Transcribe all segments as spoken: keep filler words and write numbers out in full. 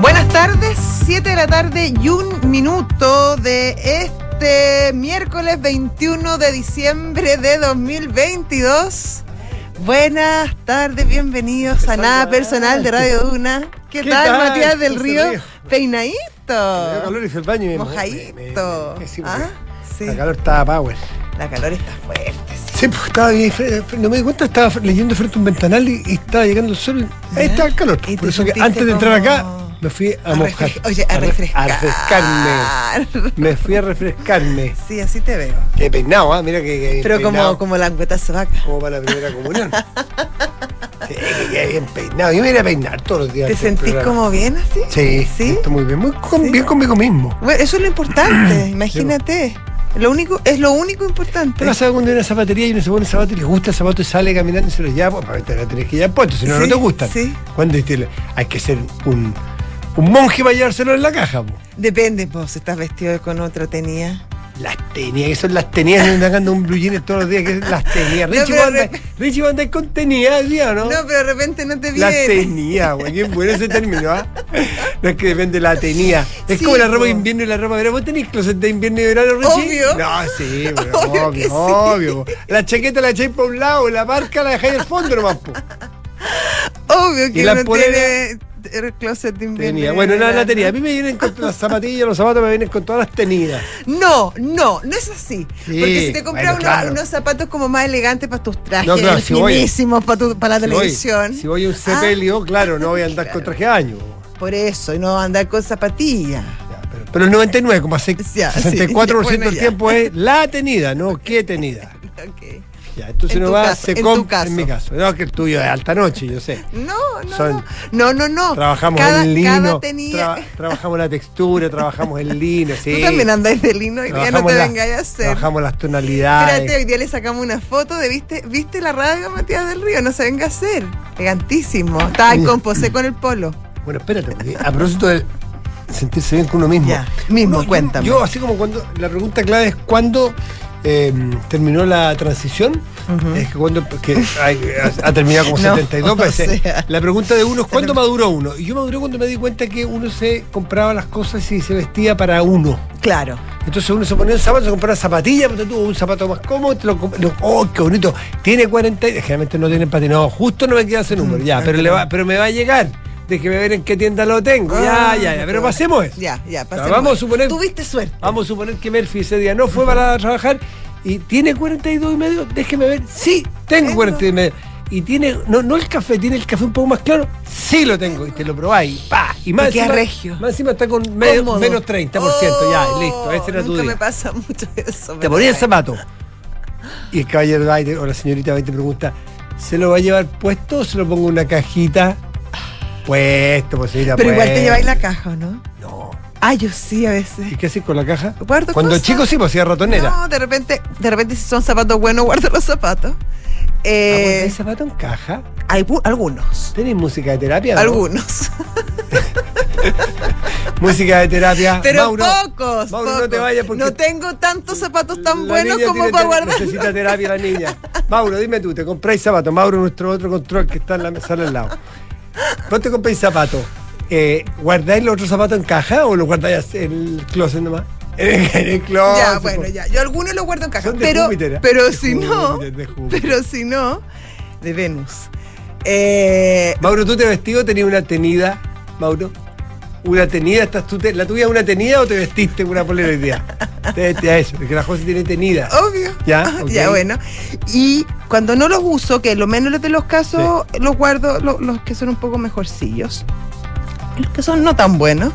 Buenas tardes, siete de la tarde y un minuto de este miércoles veintiuno de diciembre de dos mil veintidós. Buenas tardes, bienvenidos a Nada Personal de Radio Una. ¿Qué, ¿Qué tal, tal, Matías del Río? Peinadito. Me dio calor y el baño. Mojadito. Me, me, me, ¿Ah? sí. La calor estaba power. La calor está fuerte. Sí, sí pues estaba bien. No me di cuenta, estaba leyendo frente a un ventanal y, y estaba llegando el sol. Ahí estaba el calor. Por eso que antes de entrar acá me fui a, a mojar. Oye, a, a refrescar. A refrescarme. Me fui a refrescarme. Sí, así te veo. Qué peinado, ¿ah? ¿eh? Mira que, que pero como, como la angüetazo vaca. Como para la primera comunión. Sí, que ya bien peinado. Yo me iba a peinar todos los días. ¿Te sentís como bien así? Sí, sí. Estoy muy bien. Muy con, sí. bien conmigo mismo. Bueno, eso es lo importante, imagínate. Lo único, es lo único importante. No sabes cuando hay una zapatería y uno se pone zapatos y le gusta el zapato y sale caminando y se los lleva, pues te lo tenés que llevar puesto, si no, sí, no te gustan. Sí. Cuando hay que ser un, un monje para llevárselo en la caja, po. Depende, pues, estás vestido con otra tenía. Las tenías, que son las tenías, andando un blue jean todos los días, que las tenías. Richie no, Banda, rep... Richie Banda es con tenías, ¿sí o no? No, pero de repente no te viene. La tenía, güey, qué bueno ese término, ¿ah? ¿eh? No es que depende, la tenía. Es sí, como la ropa de invierno y la ropa de verano. ¿Vos tenés closet de invierno y verano, Richie? Obvio. No, sí, bueno, obvio, obvio, sí. obvio. La chaqueta la echáis por un lado, la marca la dejáis al fondo nomás, po. Obvio que y la uno polera... tiene... el closet de invierno. Tenía. Bueno, no, la tenía. A mí me vienen con las zapatillas, los zapatos me vienen con todas las tenidas. No, no, no es así. Sí, porque si te compras bueno, unos, claro. unos zapatos como más elegantes para tus trajes, no, claro, si finísimos para, tu, para la si televisión. Voy, si voy a un sepelio, ah, claro, no voy a andar claro. con traje de baño. Por eso, y no voy a andar con zapatillas. Pero, pero el noventa y nueve coma sesenta y cuatro por ciento sí, del tiempo es la tenida, no qué tenida. Ok. Ya, entonces en uno va, caso, se en, tu caso. en mi caso. No, que el tuyo es alta noche, yo sé. No, no, Son, no, no, no. Trabajamos cada, en lino, tenía... tra, trabajamos la textura, trabajamos el lino, sí. Tú también andáis de lino y ya no te vengáis a hacer. Trabajamos las tonalidades. Espérate, hoy día le sacamos una foto de, ¿viste, viste la radio Matías del Río? No se venga a hacer. Elegantísimo. Estaba en composé con el polo. Bueno, espérate, porque a propósito de sentirse bien con uno mismo. Ya, mismo, uno, cuéntame. Yo, yo, así como cuando, la pregunta clave es cuándo... Eh, terminó la transición uh-huh. es que cuando que hay, ha, ha terminado como no, setenta y dos veces. Sea. La pregunta de uno es ¿cuándo maduró uno? Y yo maduré cuando me di cuenta que uno se compraba las cosas y se vestía para uno. Claro. Entonces uno se ponía un zapato, se compraba zapatillas, porque tuvo un zapato más cómodo, te lo, lo, oh, qué bonito. Tiene cuarenta, generalmente no tienen patinado, justo no me queda ese número, mm, ya, pero le va, pero me va a llegar. Déjeme ver en qué tienda lo tengo. Ah, ya, ya, ya. Pero pasemos eso. Ya, ya, pasemos. O sea, vamos a suponer, tuviste suerte. Vamos a suponer que Murphy ese día no fue para trabajar y tiene cuarenta y dos y medio. Déjeme ver. Sí, tengo cuarenta y medio. Y tiene, no, no el café, tiene el café un poco más claro. Sí lo tengo. Y te lo probáis. Pa. Y más encima, regio. Más encima está con medio, menos treinta por ciento. Oh, ya, listo. Ese era tu día. Nunca me pasa mucho eso. Te ponía el zapato. Y el caballero o la señorita te pregunta, ¿se lo va a llevar puesto o se lo pongo en una cajita? Puesto, pues sí, la Pero puesto. Igual te lleváis la caja, ¿no? No. Ah, yo sí a veces. ¿Y qué haces con la caja? Guardo Cuando cosas. chico sí, pues hacía ratonera. No, de repente, de repente si son zapatos buenos, guardo los zapatos. Eh, ¿Hay zapatos en caja? Hay algunos. ¿Tenéis música de terapia? ¿No? Algunos. Música de terapia. Pero Mauro, pocos. Mauro, pocos. No te vayas porque. No tengo tantos zapatos tan buenos como para guardar. Necesita terapia la niña. Mauro, dime tú, ¿te compráis zapatos? Mauro, nuestro otro control que está en la mesa al lado. ¿Vos te compráis zapatos? Eh, ¿Guardáis los otros zapatos en caja o los guardáis en el closet nomás? En el, en el closet. Ya, bueno, ya. Yo algunos los guardo en caja. Son de pero Júpiter, pero de si Júpiter, no. Pero si no, de Venus. Eh, Mauro, ¿tú te vestido tenías una tenida, Mauro? ¿Una tenida? ¿Estás tú te, ¿La tuya es una tenida o te vestiste con una polera hoy día? Te vestiste a eso, porque la José tiene tenida. Obvio. Ya, okay. Ya, bueno. Y cuando no los uso, que lo menos de los casos sí. los guardo, lo, los que son un poco mejorcillos, los que son no tan buenos,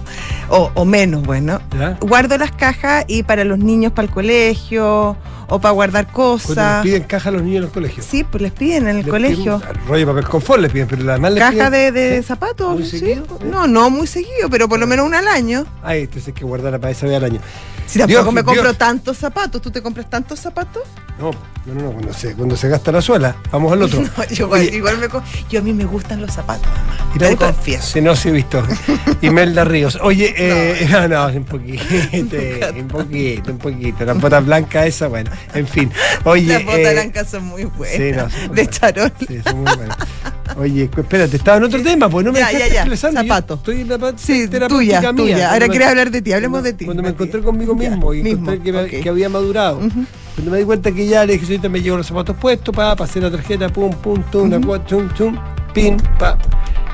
o, o menos buenos, ¿ya? Guardo las cajas y para los niños para el colegio, o para guardar cosas. ¿Les piden caja a los niños en los colegios? Sí, pues les piden en el les colegio. Piden, rollo de papel confort les piden, pero además les caja piden... de, de zapatos. ¿Muy sí? seguido? ¿Eh? No, no muy seguido, pero por lo menos una al año. Ay, entonces hay que guardarla para esa vez al año. Si tampoco Dios, me compro Dios. tantos zapatos, ¿tú te compras tantos zapatos? No, no, no, no cuando, se, cuando se gasta la suela, vamos al otro. No, yo, igual, igual me, yo a mí me gustan los zapatos, mamá. ¿Y te gusta? Confieso. Si no, se he visto. Imelda Ríos. Oye, eh, no. no, no, un poquito, un poquito, un poquito. Las botas blancas esas, bueno, en fin. Oye, las botas eh, blancas son muy buenas. Sí, no, son muy de buenas. Charol. Sí, son muy buenas. Oye, espérate, estaba en otro tema, pues no me ya, ya, ya. Expresando. Zapato. Yo estoy en la parte sí, terapéutica tuya, mía. Tuya. Ahora quería hablar de ti, hablemos de ti. Cuando me encontré conmigo mismo ya, y mismo. encontré que, okay. me, que había madurado. Uh-huh. Cuando me di cuenta que ya el ejercicio me llevo los zapatos puestos, pa, pasé la tarjeta, pum, pum, tum, uh-huh. una, chum, chum, pin, pa.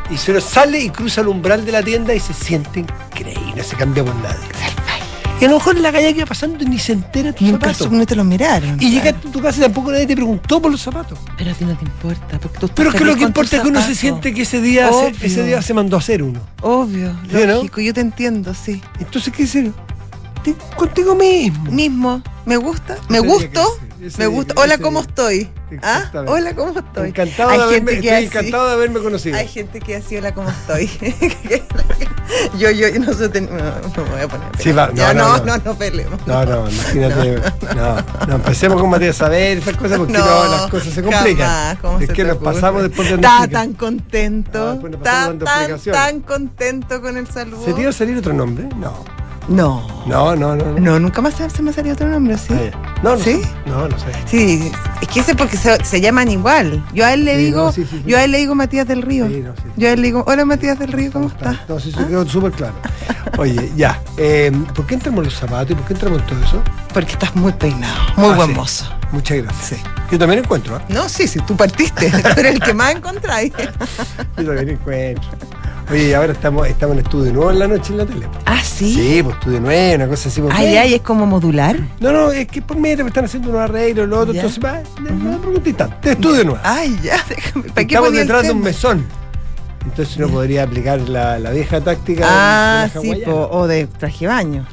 Y se lo sale y cruza el umbral de la tienda y se siente increíble, no se cambia por nada. Y a lo mejor la calle que iba pasando ni se entera tus Nunca zapatos. No te lo miraron. Y llegaste a tu casa y tampoco nadie te preguntó por los zapatos. Pero a ti no te importa. Porque tú Pero es que lo que importa es que uno se siente que ese día, se, ese día se mandó a hacer uno. Obvio, ¿sí, lógico, no? Yo te entiendo, sí. Entonces, ¿qué decir? Te, contigo mismo. Mismo. Me gusta, me gusto. Me gusta. Hola, ¿cómo estoy? ¿Ah? Hola, ¿cómo estoy? Encantado, Hay de, haberme, gente que estoy encantado de haberme conocido. Hay gente que así, hola, ¿cómo estoy? yo, yo, yo no sé. Ten... No, no me voy a poner. Sí, va. No, ya, no, no, no, no, no peleemos. No, no, imagínate. No, no, no. no empecemos con Matías Saber, esas cosas, porque no, no, las cosas se complican. Jamás, es se que nos ocurre? pasamos después de Está tan contento. No, Está tan, tan contento con el saludo. ¿Se te iba a salir otro nombre? No. No. no. No, no, no. No, nunca más se me salió otro nombre, ¿sí? Ah, no, no, ¿sí? No, no sé. Sí, es que ese porque se, se llaman igual. Yo a él le sí, digo, no, sí, sí, sí. yo a él le digo Matías del Río. Sí, no, sí, sí. Yo a él le digo, hola Matías del Río, ¿cómo, ¿Cómo estás? Está? No, sí, sí, ¿Ah? quedó súper claro. Oye, ya. Eh, ¿Por qué entramos los zapatos y por qué entramos todo eso? Porque estás muy peinado, muy ah, buen sí. mozo. Muchas gracias. Sí. Yo también encuentro, ¿eh? No, sí, sí, tú partiste, tú eres el que más encontráis. Yo también encuentro. Oye, ahora estamos, estamos en estudio nuevo en la noche en la tele. Ah, sí. Sí, pues estudio nuevo, una cosa así. Ay, ay, es como modular. No, no, es que por medio me están haciendo unos arreglos, lo otro, ¿Ya? entonces va, no me pregunté tanto. Estudio nuevo. Ay, ya, déjame. ¿Para qué estamos detrás de un mesón? Entonces uno podría aplicar la, la vieja táctica ah, de la sí, po, o de traje baño,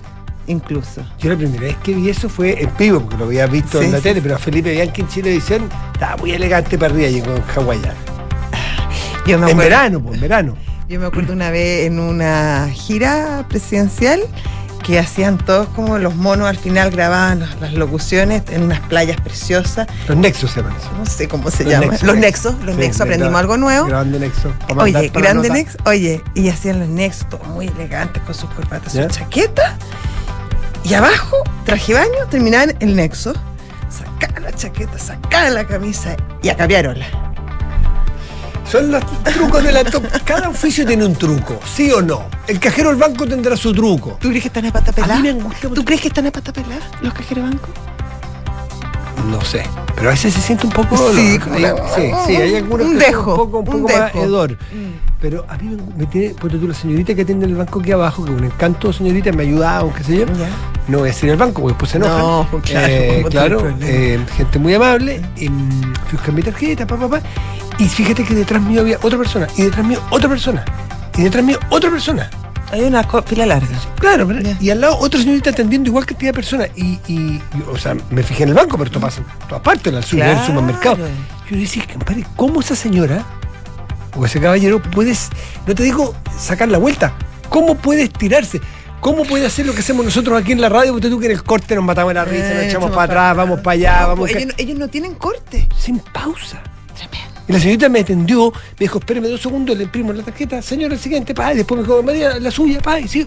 incluso. Yo la primera vez que vi eso fue en vivo, porque lo había visto sí, en la sí. tele, pero a Felipe Bianchi en Chile Visión estaba muy elegante para arriba, llegó en hawaiano. Yo me acuerdo. En verano, pues, en verano. Yo me acuerdo una vez en una gira presidencial que hacían todos como los monos al final grababan las, las locuciones en unas playas preciosas. Los nexos se llaman. No sé cómo se llaman. Los nexos, los sí, nexos, aprendimos grande, algo nuevo. Grande nexo. Oye, grande nexo. Oye, y hacían los nexos, todos muy elegantes con sus corbatas, sus chaquetas. Y abajo, traje baño, terminaban el nexo. Sacaban la chaqueta, sacaban la camisa y acabiaronla. Son los trucos de la... Cada oficio tiene un truco, ¿sí o no? El cajero del banco tendrá su truco. ¿Tú crees que están a pata pelada? A mí me gusta mucho. ¿Tú crees que están a pata pelada los cajeros del banco? No sé, pero a veces se siente un poco... Sí, dolor. La... sí, sí, hay algunos que dejo, son un poco, un poco un dejo. más hedor. Mm. Pero a mí me tiene... Porque tú, la señorita que atiende el banco aquí abajo, que un encanto señorita me ayudaba, o qué sé yo, yeah. no voy a decir el banco, porque después se enojan. No, claro. Eh, claro, eh, gente muy amable. Eh, Fijé mi tarjeta, papá, papá. Pa, Y fíjate que detrás mío había otra persona, y detrás mío otra persona, y detrás mío otra persona. Hay una pila larga. Claro, pero, yeah. y al lado otra señorita atendiendo igual que aquella persona. Y, y, y, o sea, me fijé en el banco, pero esto pasa en todas partes, en el sur, claro. en el supermercado. Y yo decía, compadre, ¿cómo esa señora o ese caballero puedes, no te digo sacar la vuelta, cómo puedes tirarse? ¿Cómo puede hacer lo que hacemos nosotros aquí en la radio? Porque tú que en el corte nos matamos la risa, eh, nos echamos para atrás, vamos para allá, no, vamos... Pues, ellos, ellos no tienen corte. Sin pausa. Tremendo. Y la señorita me atendió, me dijo, espérame dos segundos, le imprimo la tarjeta, señora, el siguiente, pa, y después me dijo, María, la suya, pa, y sigue.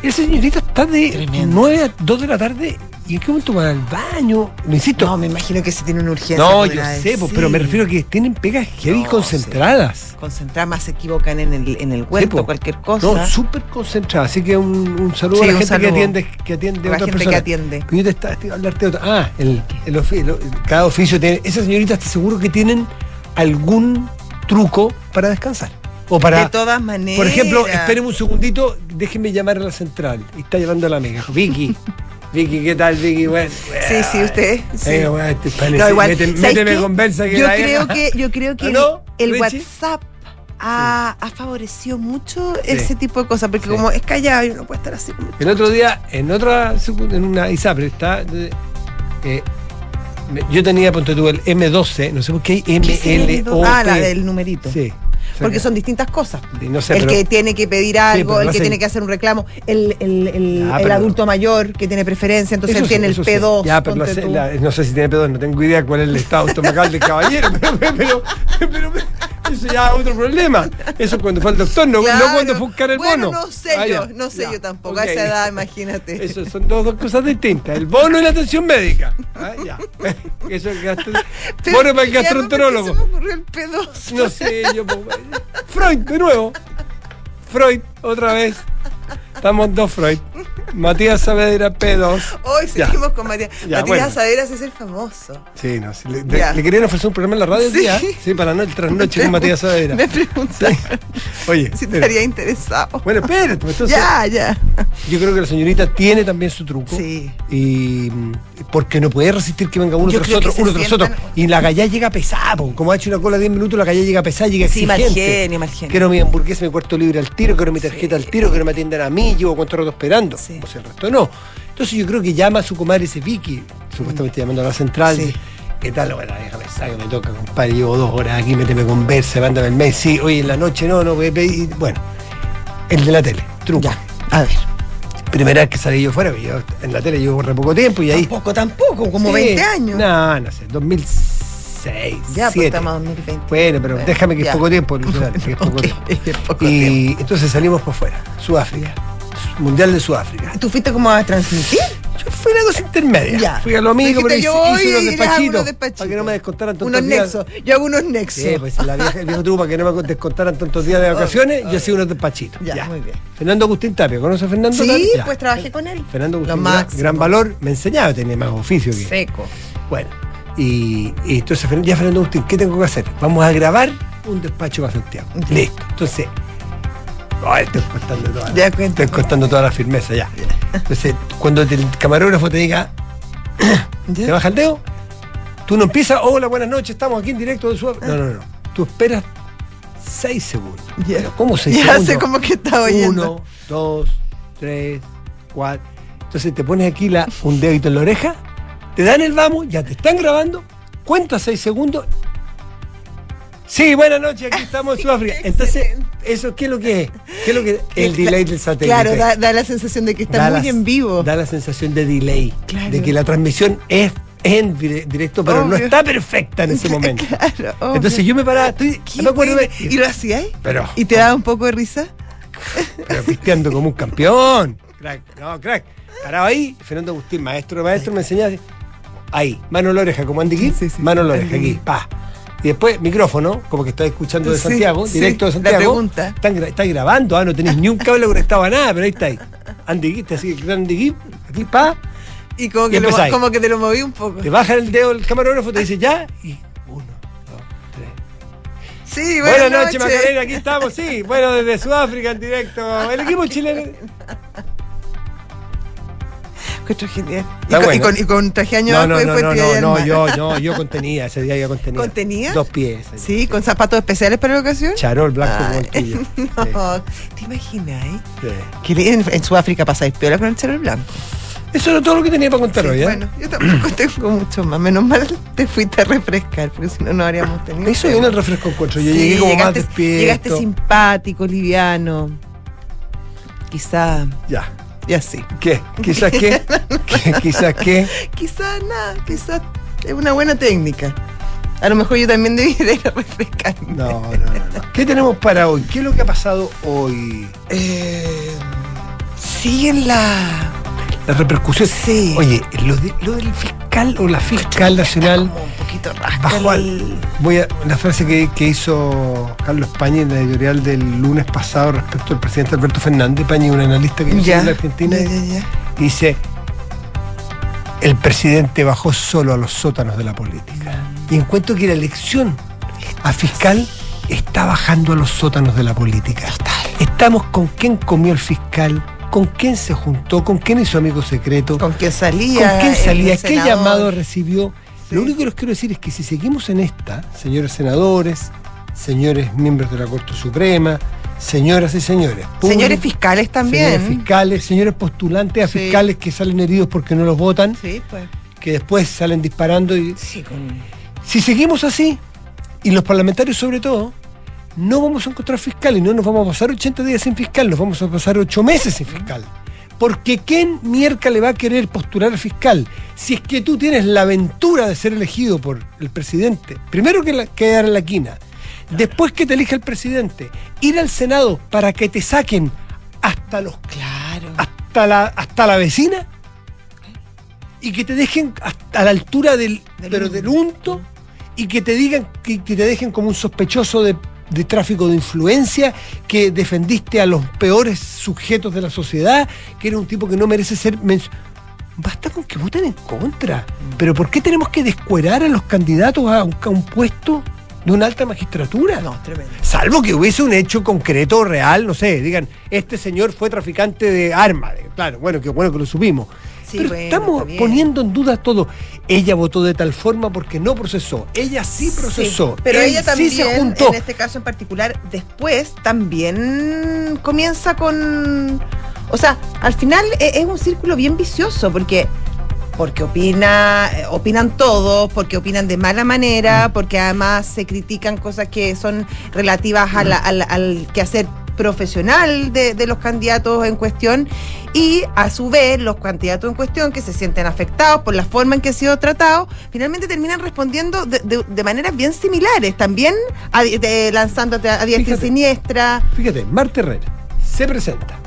Esa señorita está de Tremendo. nueve a dos de la tarde, ¿y en qué momento va al baño? No, insisto. No, me imagino que se tiene una urgencia. No, yo sé, pues, sí. pero me refiero a que tienen pegas heavy no, concentradas. Sí. Concentradas, más se equivocan en el, en el huerto, sí, cualquier cosa. No, súper concentradas, así que un, un saludo sí, a la gente saludo. que atiende, que atiende a otra gente persona. que atiende. Yo te estaba hablarte de otra. Ah, el, el, el, el, cada oficio tiene, esas señoritas te seguro que tienen algún truco para descansar. O para, de todas maneras. Por ejemplo, espérenme un segundito, déjenme llamar a la central. Y está llamando a la amiga. Vicky. Vicky, ¿qué tal, Vicky? Bueno, sí, sí, usted. Sí. Eh, bueno, te parece, no, igual, mete, méteme qué? conversa que yo la creo que Yo creo que ¿No? el, el WhatsApp ha, sí. ha favorecido mucho sí. ese tipo de cosas, porque sí. como es callado y uno puede estar así. El otro día, en otra, en una ISAPRE, está... Eh, yo tenía, ponte tú, el M doce, no sé por qué, M L O P. Ah, la del numerito. Sí. porque son distintas cosas. No sé, el pero, que tiene que pedir algo, sí, el no que sé. tiene que hacer un reclamo, el, el, el, ya, el pero, adulto mayor que tiene preferencia, entonces él tiene sí, el P dos. Sí. Ya, pero no sé, la, no sé si tiene P dos, no tengo idea cuál es el estado estomacal del caballero, pero, pero, pero, pero, pero eso ya es otro problema. Eso cuando fue al doctor, no, claro. no cuando fue a buscar el bueno, bono. No sé ah, yo, ya, no sé ya, yo tampoco, okay. a esa edad, imagínate. Eso son dos, dos cosas distintas, el bono y la atención médica. Ah, ya. Eso es gastro... bono para el gastroenterólogo. Se me ocurrió el P dos. No sé, yo... Freud, de nuevo. Freud, otra vez. Estamos dos Freud. Matías Saavedra, P dos. Hoy seguimos ya. con Matías. Ya, Matías bueno. Saavedra es el famoso. Sí, no. Sí, le, le querían ofrecer un programa en la radio el sí. día. Sí, para no el trasnoche con Matías Saavedra. Me preguntaron sí. Oye, si estaría interesado. Bueno, espérate. Entonces, ya, ya. Yo creo que la señorita tiene también su truco. Sí. Y porque no puede resistir que venga uno yo tras otro, uno tras sientan... otro. Y la gallá llega pesada. Como ha hecho una cola de diez minutos, la gallá llega pesada, llega sí, exigente. Sí, mal genio, mal genio. Quiero mi hamburguesa, mi cuarto libre al tiro, quiero mi tarjeta sí. al tiro, quiero me atiendan a mí, llevo cuánto rato esperando. Sí. Pues el resto no. Entonces yo creo que llama a su comadre ese Vicky, supuestamente llamando a la central. Sí. ¿Qué tal? Bueno, déjame saber, me toca, compadre. Llevo dos horas aquí, méteme conversa, mándame el mail. Sí, hoy en la noche no, no voy a pedir. Bueno, el de la tele, truco. Ya, a ver. Primera vez que salí yo fuera, yo en la tele llevo por re poco tiempo y ahí. Tampoco, tampoco, como sí. veinte años. No, no sé, dos mil seis. Ya, pues estamos en dos mil veinte. Bueno, pero bueno, déjame que ya. es poco tiempo, Luzana, que es poco okay. tiempo. Es poco y tiempo. Entonces salimos por fuera, Sudáfrica. Mundial de Sudáfrica. ¿Tú fuiste como a transmitir? Yo fui a cosa intermedia. Ya. Fui a lo amigo, pero hice, hice unos despachitos. Despachito. Para que no me descontaran tantos unos días. Unos nexos. Yo hago unos nexos. Sí, pues la vieja, el viejo truco, para que no me descontaran tantos días de vacaciones, obvio, obvio. Yo hacía unos despachitos. Ya, ya, muy bien. Fernando Agustín Tapia, ¿conoces a Fernando? Sí, pues trabajé con él. Fernando Agustín Tapia, gran valor. Me enseñaba, tenía más oficio que seco. Bueno, y, y entonces, ya Fernando Agustín, ¿qué tengo que hacer? Vamos a grabar un despacho para Santiago. Okay. Listo. Entonces... Ay, estoy cortando toda la, estoy cortando toda la firmeza ya. Entonces, cuando el camarógrafo te diga, te baja el dedo, tú no empiezas, hola, buenas noches, estamos aquí en directo de Sudáfrica. No, no, no. Tú esperas seis segundos. Yeah. Pero, ¿cómo seis ya segundos? Ya sé cómo que está oyendo. Uno, dos, tres, cuatro. Entonces te pones aquí la, un dedito en la oreja, te dan el vamos, ya te están grabando, cuentas seis segundos. Sí, buenas noches, aquí estamos en Sudáfrica. Entonces, eso, ¿qué es lo que es? ¿Qué es lo que es? El delay del satélite. Claro, da, da la sensación de que está muy en vivo. Da la sensación de delay, claro. De que la transmisión es en directo, pero obvio. No está perfecta en ese momento. Claro, obvio. Entonces yo me paraba, estoy, me acuerdo de, ¿y lo hacías? Pero, ¿y te daba un poco de risa? Pero pisteando como un campeón. Crack, no, crack. Paraba ahí, Fernando Agustín, maestro, maestro, me enseñaba. Ahí, mano a la oreja, como Andy Gibb, sí, sí, sí, mano a la oreja, aquí, pa. Y después, micrófono, como que estás escuchando de sí, Santiago, sí, directo de Santiago. La pregunta. Estás está grabando, ah, no tenés ni un cable conectado a nada, pero ahí está ahí. Andy Gibb, así que Andy Gibb, aquí, pa. Y como y que lo, como que te lo moví un poco. Te baja el dedo el camarógrafo, te dice ya, y uno, dos, tres. Sí, buenas, buenas noches, noche. Macarena, aquí estamos, sí. Bueno, desde Sudáfrica en directo. El equipo chileno. Genial. Y, con, bueno. y, con, y con traje año no, no, fue, no, fue no, no, no, yo, no, yo contenía, ese día yo contenía. ¿Contenía? Dos pies. Sí, día. Con zapatos especiales para la ocasión. Charol blanco como el tuyo. No, sí. ¿Te imaginas, eh? Sí. Que en, en Sudáfrica pasáis peor con el charol blanco. Eso era todo lo que tenía para contar sí, hoy, ¿eh? Bueno, yo tampoco tengo mucho más. Menos mal te fuiste a refrescar, porque si no, no habríamos tenido. Eso es el refresco encuentro. Yo sí, llegué como llegaste, más despierto. Llegaste simpático, liviano. Quizá. Ya. Ya sí. ¿Qué? ¿Quizás qué? ¿Qué? ¿Quizás qué? Quizás nada, quizás es una buena técnica. A lo mejor yo también debería ir a refrescarme. No, no, no, no. ¿Qué tenemos para hoy? ¿Qué es lo que ha pasado hoy? Eh, Siguen la... la repercusión. Sí. Oye, lo, de, lo del fiscal o la fiscal nacional... Como un poquito rasca el... Voy a... La frase que, que hizo Carlos España en la editorial del lunes pasado respecto al presidente Alberto Fernández. España es un analista que vive en la Argentina. Ya, ya, ya. Y dice, el presidente bajó solo a los sótanos de la política. Y encuentro que la elección a fiscal está bajando a los sótanos de la política. Estamos con quién comió el fiscal... ¿Con quién se juntó? ¿Con quién hizo amigo secreto? ¿Con quién salía? ¿Con quién salía? ¿Qué llamado recibió? Sí. Lo único que les quiero decir es que si seguimos en esta, señores senadores, señores miembros de la Corte Suprema, señoras y señores. Públicos, señores fiscales también. Señores fiscales, señores postulantes a sí. fiscales que salen heridos porque no los votan. Sí, pues. Que después salen disparando y... Sí, con... Si seguimos así, y los parlamentarios sobre todo, no vamos a encontrar fiscal y no nos vamos a pasar ochenta días sin fiscal, nos vamos a pasar ocho meses sin fiscal. Porque ¿quién mierda le va a querer postular fiscal? Si es que tú tienes la aventura de ser elegido por el presidente, primero que quedar en la quina, después que te elija el presidente, ir al Senado para que te saquen hasta los claro. hasta la hasta la vecina y que te dejen hasta la altura del, del pero del unto y que te digan que, que te dejen como un sospechoso de, de tráfico de influencia, que defendiste a los peores sujetos de la sociedad, que era un tipo que no merece ser mens- basta con que voten en contra. Pero ¿por qué tenemos que descuerar a los candidatos a un, a un puesto de una alta magistratura? No, tremendo. Salvo que hubiese un hecho concreto, real, no sé, digan, este señor fue traficante de armas, claro, bueno, qué bueno que lo supimos. Sí, pero bueno, estamos también poniendo en duda todo. Ella votó de tal forma porque no procesó. Ella sí procesó. Sí, pero él ella también, sí se juntó. En este caso en particular, después también comienza con... O sea, al final es un círculo bien vicioso porque... Porque opina, opinan todos, porque opinan de mala manera, porque además se critican cosas que son relativas a la, a la, al quehacer profesional de, de los candidatos en cuestión, y a su vez los candidatos en cuestión que se sienten afectados por la forma en que han sido tratados, finalmente terminan respondiendo de, de, de maneras bien similares, también a, de, lanzándote a diestra y siniestra. Fíjate, Marta Herrera se presenta.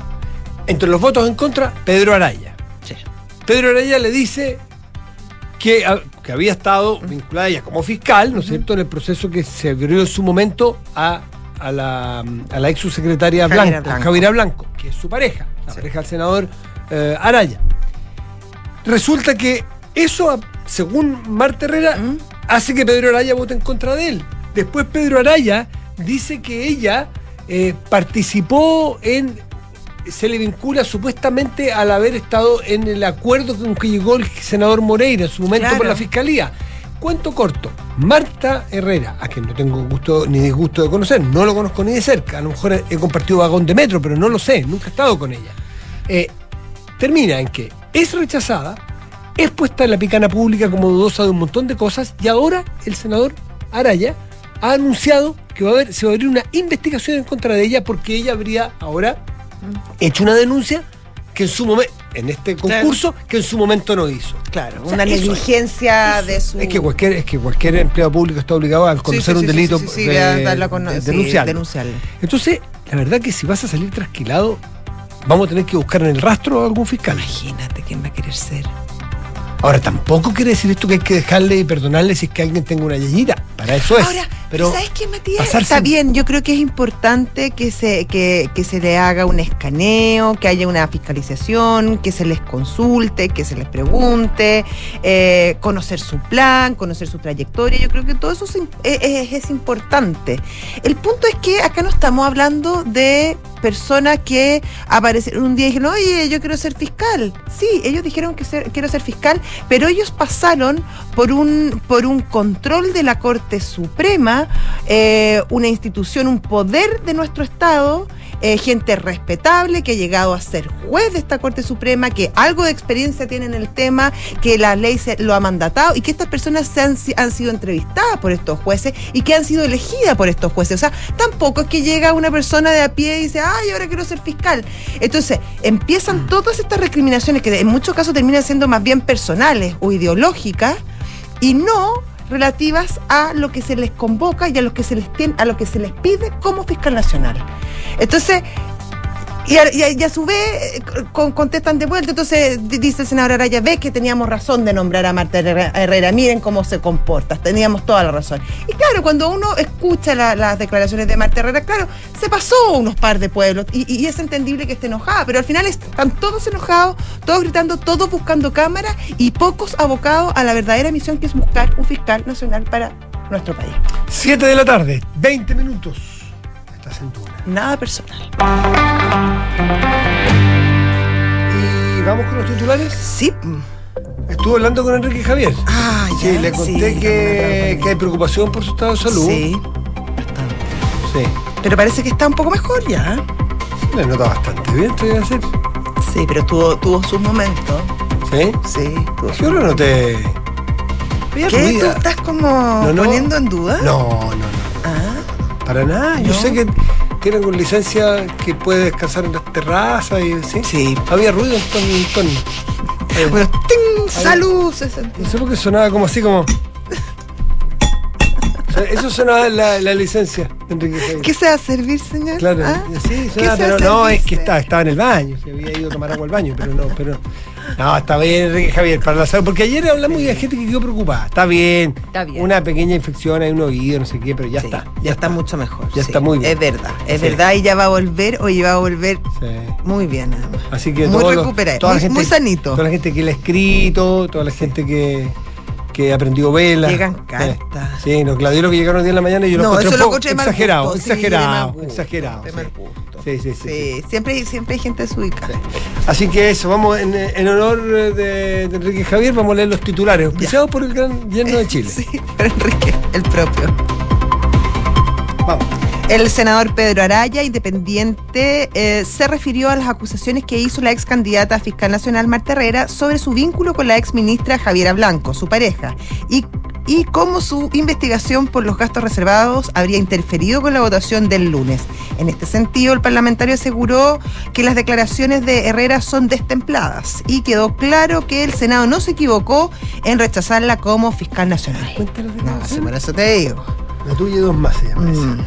Entre los votos en contra, Pedro Araya. Pedro Araya le dice que, que había estado vinculada ella como fiscal, ¿no es cierto?, en el proceso que se abrió en su momento a, a, la, a la ex subsecretaria Javiera Blanco, Blanco. Javiera Blanco, que es su pareja, la sí. pareja del senador eh, Araya. Resulta que eso, según Marta Herrera, ¿Mm? hace que Pedro Araya vote en contra de él. Después Pedro Araya dice que ella eh, participó en... se le vincula supuestamente al haber estado en el acuerdo con que llegó el senador Moreira en su momento claro. por la fiscalía. Cuento corto, Marta Herrera, a quien no tengo gusto ni disgusto de conocer, no lo conozco ni de cerca, a lo mejor he compartido vagón de metro, pero no lo sé, nunca he estado con ella. Eh, termina en que es rechazada, es puesta en la picana pública como dudosa de un montón de cosas, y ahora el senador Araya ha anunciado que va a haber, se va a abrir una investigación en contra de ella porque ella habría ahora hecho una denuncia que en su momento, en este concurso, claro. que en su momento no hizo. Claro, o sea, una negligencia es, de su... Es que cualquier, es que cualquier empleado público está obligado a conocer sí, sí, un sí, delito sí, sí, sí, de, de, con... de, sí, denunciarlo. denunciarlo. Entonces, la verdad que si vas a salir trasquilado, vamos a tener que buscar en el rastro a algún fiscal. Imagínate quién va a querer ser. Ahora, tampoco quiere decir esto que hay que dejarle y perdonarle si es que alguien tenga una yeyita. Para eso es. Ahora, pero ¿sabes qué, Matías? Pasarse... Está bien, yo creo que es importante que se, que, que se le haga un escaneo, que haya una fiscalización, que se les consulte, que se les pregunte, eh, conocer su plan, conocer su trayectoria. Yo creo que todo eso es, es, es importante. El punto es que acá no estamos hablando de personas que aparecieron un día y dijeron, oye, yo quiero ser fiscal. Sí, ellos dijeron que ser, quiero ser fiscal, pero ellos pasaron por un, por un control de la Corte Suprema, eh, una institución, un poder de nuestro Estado, eh, gente respetable que ha llegado a ser juez de esta Corte Suprema, que algo de experiencia tiene en el tema, que la ley se, lo ha mandatado, y que estas personas se han, han sido entrevistadas por estos jueces y que han sido elegidas por estos jueces. O sea, tampoco es que llega una persona de a pie y dice, ay, ahora quiero ser fiscal. Entonces, empiezan todas estas recriminaciones que en muchos casos terminan siendo más bien personales o ideológicas y no relativas a lo que se les convoca y a lo que se les tiene, a lo que se les pide como fiscal nacional. Entonces, y a, y a, y a su vez con, contestan de vuelta. Entonces dice el senador Araya, ves que teníamos razón de nombrar a Marta Herrera, miren cómo se comporta, teníamos toda la razón. Y claro, cuando uno escucha la, las declaraciones de Marta Herrera, claro, se pasó unos par de pueblos y, y es entendible que esté enojada, pero al final están todos enojados, todos gritando, todos buscando cámara y pocos abocados a la verdadera misión, que es buscar un fiscal nacional para nuestro país. Siete de la tarde, veinte minutos. Estás en tu hora. Nada personal. ¿Y vamos con los titulares? Sí. Estuve hablando con Enrique Javier. Ah, ya. Sí, le conté sí, que, que hay preocupación por su estado de salud. Sí, bastante. Sí. Pero parece que está un poco mejor ya. Sí, le nota bastante bien, te voy a decir. Sí, pero tuvo, tuvo sus momentos. ¿Sí? Sí. Tuvo Yo lo noté. ¿Qué? ¿Tú estás como no, no, poniendo en duda? No, no, no. Ah. Para nada, yo no. sé que tienen con licencia que puede descansar en las terrazas y sí. Sí. Había ruido en ton. Eh, bueno, ¡ting! ¡Salud! No sé por qué sonaba como así como. O sea, eso sonaba la, la licencia, Enrique Javier. ¿Qué se va a servir, señor? Claro, ¿ah? Sí, sonaba, pero no, es que estaba, estaba en el baño, se había ido a tomar agua al baño, pero no, pero. No, está bien, Enrique Javier, para la salud. Porque ayer hablamos sí. de gente que quedó preocupada. Está bien, está bien. Una pequeña infección, hay un oído, no sé qué, pero ya sí, está. Ya, ya está, está mucho mejor. Ya sí, está muy bien. Es verdad, es sí. verdad, y ya va a volver, o ya va a volver sí. muy bien, nada más. Así que muy recuperado, toda la gente, muy sanito. Toda la gente que le ha escrito, toda la gente que, que aprendió vela. Llegan cartas. Sí, sí no, Claudio, lo que llegaron diez de la mañana y yo no, lo encontré un poco exagerado, gusto, exagerado, sí, exagerado. De mal gusto, exagerado. Sí, sí, sí, sí. sí. Siempre, siempre hay gente desubicada. Sí. Así que eso, vamos en, en honor de, de Enrique Javier, vamos a leer los titulares, auspiciados por el gran yerno de Chile. Sí, por Enrique, el propio. Vamos. El senador Pedro Araya, independiente, eh, se refirió a las acusaciones que hizo la ex candidata a fiscal nacional Marta Herrera sobre su vínculo con la ex ministra Javiera Blanco, su pareja, y y cómo su investigación por los gastos reservados habría interferido con la votación del lunes. En este sentido, el parlamentario aseguró que las declaraciones de Herrera son destempladas y quedó claro que el Senado no se equivocó en rechazarla como fiscal nacional. Cuéntanos de no, así por eso te digo. La tuya y dos más, se llama mm.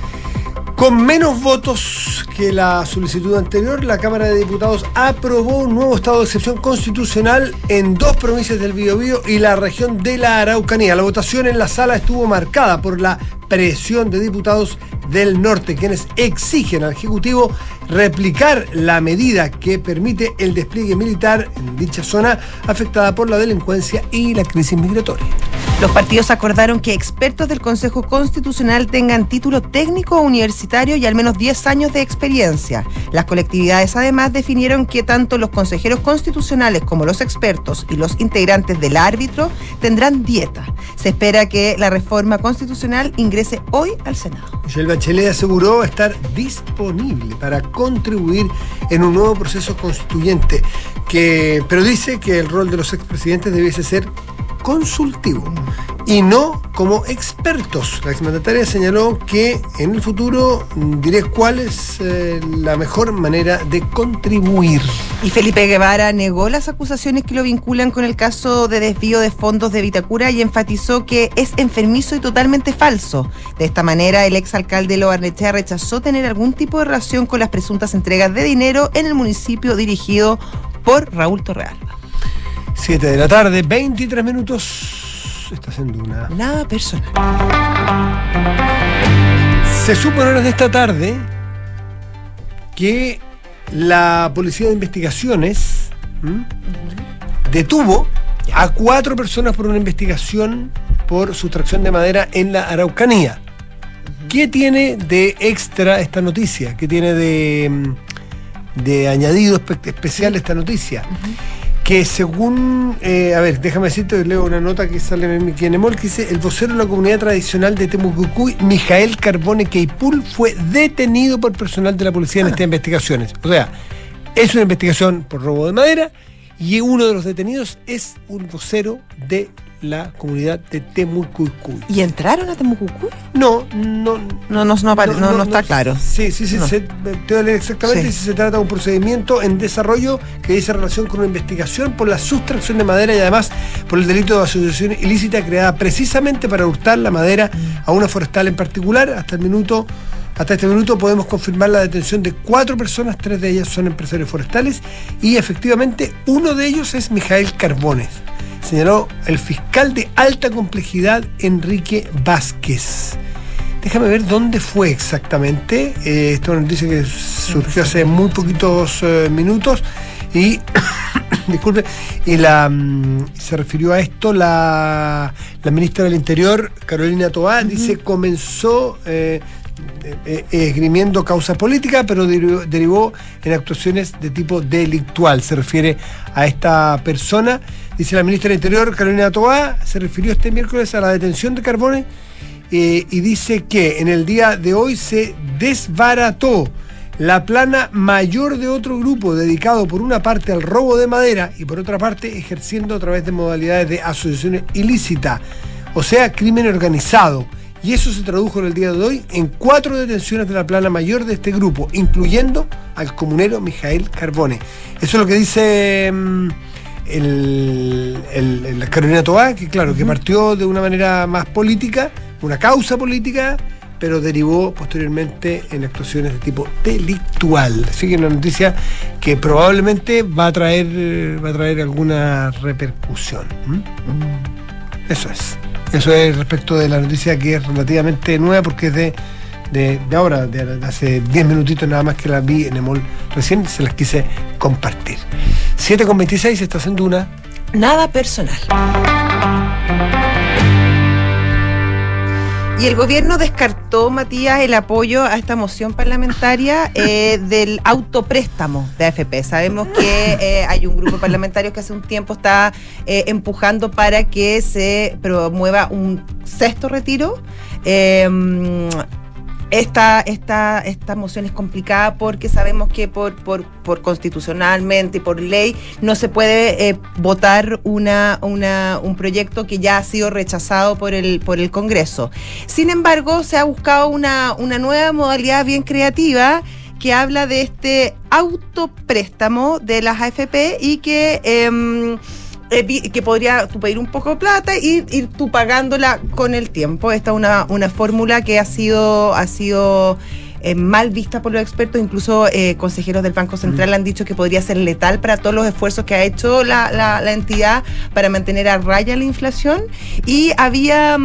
Con menos votos que la solicitud anterior, la Cámara de Diputados aprobó un nuevo estado de excepción constitucional en dos provincias del Biobío y la región de la Araucanía. La votación en la sala estuvo marcada por la presión de diputados del norte, quienes exigen al Ejecutivo replicar la medida que permite el despliegue militar en dicha zona afectada por la delincuencia y la crisis migratoria. Los partidos acordaron que expertos del Consejo Constitucional tengan título técnico universitario y al menos diez años de experiencia. Las colectividades además definieron que tanto los consejeros constitucionales como los expertos y los integrantes del árbitro tendrán dieta. Se espera que la reforma constitucional ingrese hoy al Senado. Michelle Bachelet aseguró estar disponible para contribuir en un nuevo proceso constituyente, que, pero dice que el rol de los expresidentes debiese ser consultivo y no como expertos. La exmandataria señaló que en el futuro diré cuál es eh, la mejor manera de contribuir. Y Felipe Guevara negó las acusaciones que lo vinculan con el caso de desvío de fondos de Vitacura y enfatizó que es enfermizo y totalmente falso. De esta manera, el exalcalde Lo Barnechea rechazó tener algún tipo de relación con las presuntas entregas de dinero en el municipio dirigido por Raúl Torreal. siete de la tarde, veintitrés minutos. Estás en Duna. Nada personal. Se supo en horas de esta tarde que la Policía de Investigaciones ¿m? detuvo a cuatro personas por una investigación por sustracción de madera en la Araucanía. ¿Qué tiene de extra esta noticia? ¿Qué tiene de, de añadido especial esta noticia? Uh-huh. Que según, eh, a ver, déjame decirte, leo una nota que sale en Quienemol, que dice, el vocero de la comunidad tradicional de Temucucuy, Mijael Carbone Keipul, fue detenido por personal de la policía en ah. estas investigaciones. O sea, es una investigación por robo de madera y uno de los detenidos es un vocero de la comunidad de Temucucuy. ¿Y entraron a Temucucuy? No, no. No, no, no, no, no, no, no está no, claro. Sí, sí, sí. No. Se, te voy a leer exactamente sí. si se trata de un procedimiento en desarrollo que dice relación con una investigación por la sustracción de madera y además por el delito de asociación ilícita creada precisamente para hurtar la madera a una forestal en particular. Hasta el minuto, hasta este minuto podemos confirmar la detención de cuatro personas, tres de ellas son empresarios forestales y efectivamente uno de ellos es Mijael Carbones. Señaló el fiscal de alta complejidad Enrique Vázquez. Déjame ver dónde fue exactamente. Eh, esto nos dice que surgió hace muy poquitos eh, minutos y disculpe, y la um, se refirió a esto la, la ministra del Interior, Carolina Tohá, uh-huh. dice comenzó eh, esgrimiendo causa política, pero derivó en actuaciones de tipo delictual. Se refiere a esta persona. Dice la ministra del Interior, Carolina Tohá, se refirió este miércoles a la detención de Carbone eh, y dice que en el día de hoy se desbarató la plana mayor de otro grupo dedicado por una parte al robo de madera y por otra parte ejerciendo a través de modalidades de asociación ilícita, o sea, crimen organizado, Y eso se tradujo en el día de hoy en cuatro detenciones de la plana mayor de este grupo, incluyendo al comunero Mijael Carbone. Eso es lo que dice mmm, el, el, el Carolina Tohá, que claro, uh-huh. que partió de una manera más política, una causa política, pero derivó posteriormente en actuaciones de tipo delictual. Así que una noticia que probablemente va a traer, va a traer alguna repercusión. ¿Mm? Eso es. Eso es respecto de la noticia, que es relativamente nueva porque es de, de, de ahora, de, de hace diez minutitos nada más que la vi en Emol recién, se las quise compartir. siete con veintiséis, estás en Duna. Nada personal. Y el gobierno descartó, Matías, el apoyo a esta moción parlamentaria eh, del autopréstamo de A F P. Sabemos que eh, hay un grupo parlamentario que hace un tiempo está eh, empujando para que se promueva un sexto retiro. Eh, Esta, esta, esta moción es complicada porque sabemos que por, por, por constitucionalmente y por ley no se puede eh, votar una, una, un proyecto que ya ha sido rechazado por el, por el Congreso. Sin embargo, se ha buscado una, una nueva modalidad bien creativa que habla de este autopréstamo de las A F P y que... Eh, que podría tú pedir un poco de plata y ir tú pagándola con el tiempo. Esta es una, una fórmula que ha sido, ha sido eh, mal vista por los expertos, incluso eh, consejeros del Banco Central mm. han dicho que podría ser letal para todos los esfuerzos que ha hecho la, la, la entidad para mantener a raya la inflación, y había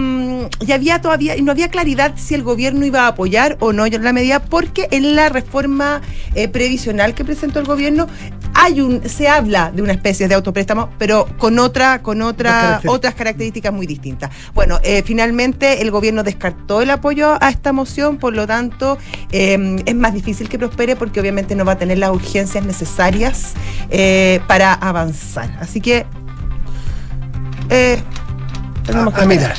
y había todavía y no había claridad si el gobierno iba a apoyar o no la medida, porque en la reforma eh, previsional que presentó el gobierno hay un, se habla de una especie de autopréstamo, pero con otra, con otra, otras características muy distintas. Bueno, eh, finalmente el gobierno descartó el apoyo a esta moción, por lo tanto eh, es más difícil que prospere porque obviamente no va a tener las urgencias necesarias eh, para avanzar. Así que eh, tenemos que a mirar.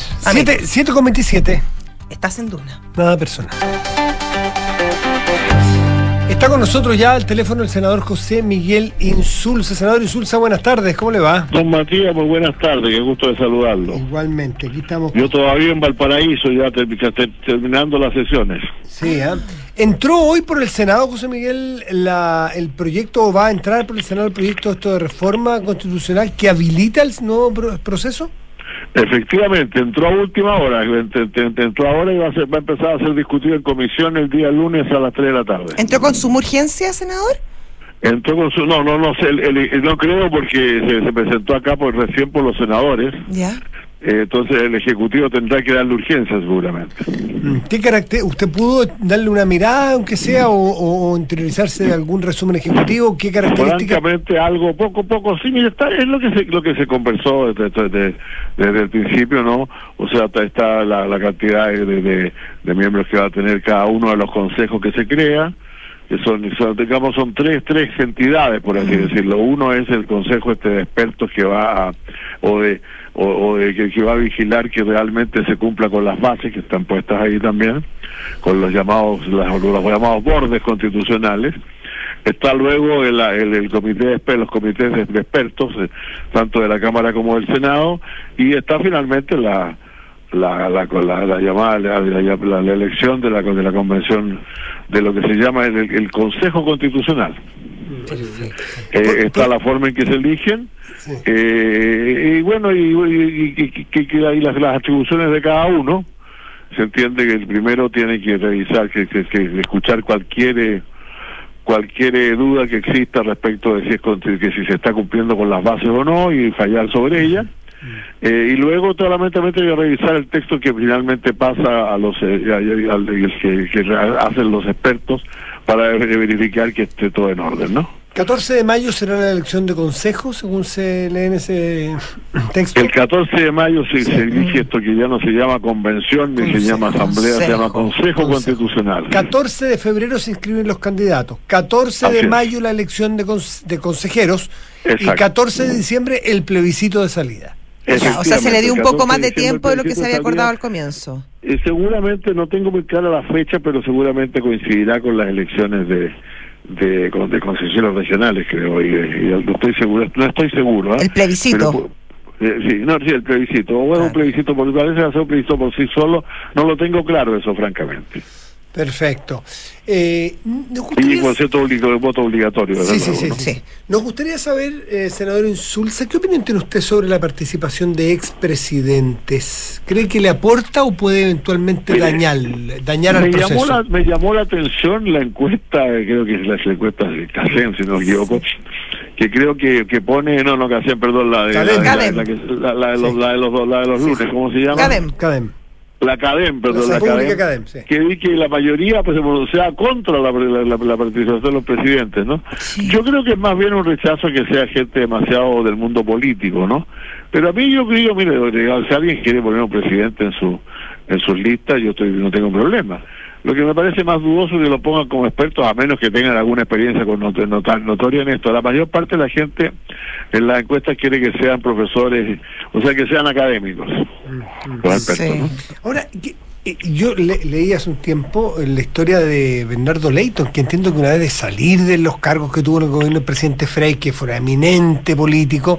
siete con veintisiete. Estás en Duna. Nada personal. Está con nosotros ya al teléfono el senador José Miguel Insulza. Senador Insulza, buenas tardes, ¿cómo le va? Don Matías, pues buenas tardes, qué gusto de saludarlo. Igualmente, aquí estamos. Yo todavía en Valparaíso, ya ter ter terminando las sesiones. Sí, ¿eh? ¿Entró hoy por el Senado, José Miguel, la, el proyecto, o va a entrar por el Senado el proyecto esto de reforma constitucional que habilita el nuevo pro proceso? Efectivamente, entró a última hora, entró ahora y va a, ser, va a empezar a ser discutido en comisión el día lunes a las tres de la tarde. ¿Entró con suma urgencia, senador? Entró con su... No, no, no sé, el, el, el, no creo porque se, se presentó acá por recién por los senadores. Ya. Eh, entonces el Ejecutivo tendrá que darle urgencia seguramente. ¿Qué carácter? ¿Usted pudo darle una mirada, aunque sea, o, o interiorizarse de algún resumen ejecutivo? ¿Qué características? Francamente algo poco poco sí, mira, está, es lo que se, lo que se conversó desde, desde, desde el principio, ¿no? O sea, está la, la cantidad de, de, de miembros que va a tener cada uno de los consejos que se crea, que son, son digamos, son tres, tres entidades, por así decirlo. Uno es el consejo este de expertos que va a, o de o, o de que, que va a vigilar que realmente se cumpla con las bases que están puestas ahí también, con los llamados las, los llamados bordes constitucionales. Está luego el, el, el comité de, los comités de, de expertos, eh, tanto de la Cámara como del Senado, y está finalmente la la la, la, la llamada la, la, la, la elección de la de la convención, de lo que se llama el, el Consejo Constitucional. Eh, está la forma en que se eligen, sí. eh, y bueno, y, y, y, y, y, y las, las atribuciones de cada uno. Se entiende que el primero tiene que revisar, que, que, que escuchar cualquier cualquier duda que exista respecto de si, es, que si se está cumpliendo con las bases o no, y fallar sobre ellas. Eh, y luego solamente voy a revisar el texto que finalmente pasa a los eh, a, a, a, que, que hacen los expertos para verificar que esté todo en orden, ¿no? catorce de mayo será la elección de consejo, según se lee en ese texto. El catorce de mayo se, sí. se elige esto que ya no se llama convención, ni consejo, se llama asamblea, consejo, se llama consejo, consejo constitucional. catorce de febrero se inscriben los candidatos, catorce de mayo la elección de, cons de consejeros. Exacto. Y catorce de diciembre el plebiscito de salida. O sea, o sea, se le dio un poco más de tiempo de lo que se había acordado al comienzo. Eh, seguramente, no tengo muy clara la fecha, pero seguramente coincidirá con las elecciones de de, con, de consejeros regionales, creo. Y, y, y estoy seguro, no estoy seguro. ¿eh? El plebiscito. Pero, Sí, no, sí, el plebiscito. O es claro. un plebiscito por igual, es un plebiscito por sí solo. No lo tengo claro eso, francamente. Perfecto. Eh, nos gustaría... Y con cierto oblig... voto obligatorio. ¿Verdad? Sí, sí, sí, ¿no? sí. Nos gustaría saber, eh, senador Insulza, ¿qué opinión tiene usted sobre la participación de expresidentes? ¿Cree que le aporta o puede eventualmente Mire, dañar, dañar al proceso? Llamó la, me llamó la atención la encuesta, creo que es la, la encuesta de Cadem, si no me equivoco, sí. que creo que, que pone, no, no, Cadem, perdón, la de los lunes, sí. ¿cómo se llama? Cadem. Cadem. La Cadem, perdón, la Cadem, Cadem sí. que vi que la mayoría pues se pronunciaba contra la, la, la, la participación de los presidentes, ¿no? Sí. Yo creo que es más bien un rechazo que sea gente demasiado del mundo político, ¿no? Pero a mí yo creo, mire, si alguien quiere poner un presidente en su en sus listas, yo estoy, no tengo problema. Lo que me parece más dudoso es que lo pongan como expertos, a menos que tengan alguna experiencia con not- not- notoria en esto. La mayor parte de la gente en las encuestas quiere que sean profesores, o sea, que sean académicos. Los expertos, sí. ¿no? Ahora, yo le- leí hace un tiempo la historia de Bernardo Leighton, que entiendo que una vez de salir de los cargos que tuvo en el gobierno del presidente Frei, que fue un eminente político,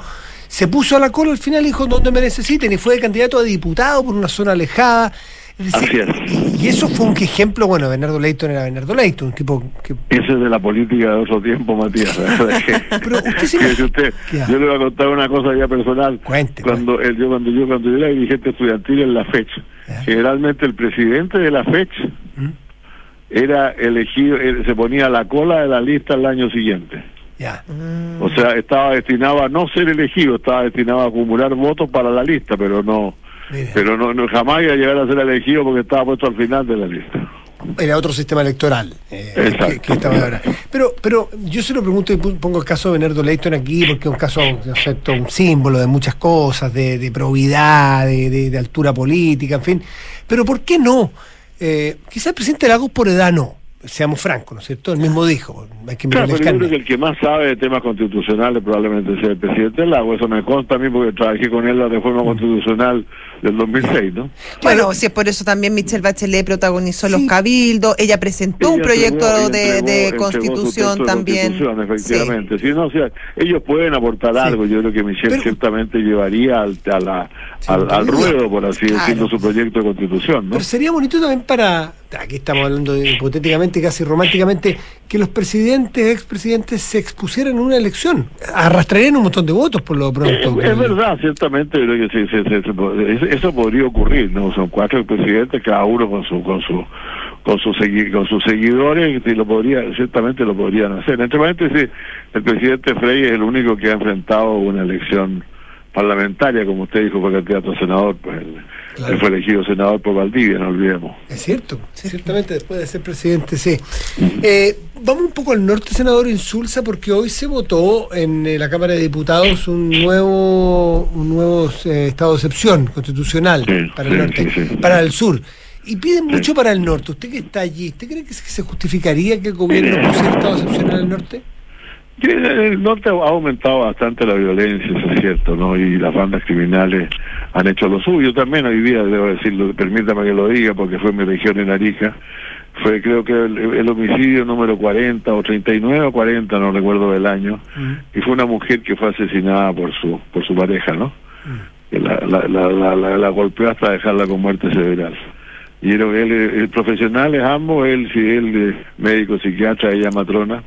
se puso a la cola al final y dijo, donde me necesiten, y fue de candidato a diputado por una zona alejada. Es decir, así es. Y eso fue un ejemplo, bueno, Bernardo Leighton era Bernardo Leighton, un tipo que... Eso es de la política de otro tiempo, Matías. Pero usted se me... usted, yo le voy a contar una cosa ya personal. Cuente, cuando cuente. El, yo cuando yo cuando yo era dirigente estudiantil en la FECH, ¿Ya? generalmente el presidente de la FECH ¿Mm? era elegido, él, se ponía a la cola de la lista el año siguiente. Ya. O sea, estaba destinado a no ser elegido, estaba destinado a acumular votos para la lista, pero no... Mira. Pero no, no jamás iba a llegar a ser elegido porque estaba puesto al final de la lista. Era otro sistema electoral eh, que, que estaba ahora. Pero, pero yo se lo pregunto y pongo el caso de Bernardo Leighton aquí, porque es un caso, no sé, un símbolo de muchas cosas, de, de probidad, de, de, de altura política, en fin. Pero ¿por qué no? Eh, quizás el presidente Lagos por edad no. Seamos francos, ¿no es cierto? Él mismo dijo, hay que mirar claro, pero yo creo que el que más sabe de temas constitucionales probablemente sea el presidente Lagos. Eso me consta a mí porque trabajé con él la reforma mm. constitucional del dos mil seis, ¿no? Bueno, bueno, si es por eso también Michelle Bachelet protagonizó sí. los cabildos, ella presentó ella un proyecto entregó, de, entregó, de constitución de también. Constitución, efectivamente. Sí. Sí, no, o sea, ellos pueden aportar sí. algo, yo creo que Michelle pero, ciertamente llevaría al, a la, sí, al, al ruedo, por así claro. decirlo, su proyecto de constitución, ¿no? Pero sería bonito también para... Aquí estamos hablando de, hipotéticamente, casi románticamente, que los presidentes, expresidentes se expusieran en una elección. Arrastrarían un montón de votos por lo pronto. Es, es verdad, ciertamente, creo que se, se, se, se, eso podría ocurrir, ¿no? Son cuatro presidentes, cada uno con su con su con sus con sus seguidores, y lo podría, ciertamente lo podrían hacer. Entre paréntesis, el presidente Frei es el único que ha enfrentado una elección parlamentaria, como usted dijo, fue candidato a senador, pues él, claro. él fue elegido senador por Valdivia, no olvidemos. Es cierto, sí. ciertamente después de ser presidente, sí. Eh, vamos un poco al norte, senador Insulza, porque hoy se votó en eh, la Cámara de Diputados un nuevo un nuevo eh, estado de excepción constitucional sí, para el sí, norte, sí, sí, para sí. el sur. Y piden mucho sí. para el norte. Usted que está allí, ¿usted cree que se justificaría que el gobierno eh. pusiera estado de excepción en el norte? El norte ha aumentado bastante la violencia, eso es cierto, ¿no? Y las bandas criminales han hecho lo suyo también hoy día, debo decirlo, permítame que lo diga, porque fue mi región en Arica, fue creo que el, el homicidio número cuarenta o treinta y nueve o cuarenta, no recuerdo del año, uh-huh. y fue una mujer que fue asesinada por su por su pareja, ¿no? Uh-huh. La, la, la, la, la, la golpeó hasta dejarla con muerte cerebral. Y era, él, el profesionales ambos, él, sí, él, médico, psiquiatra, ella matrona.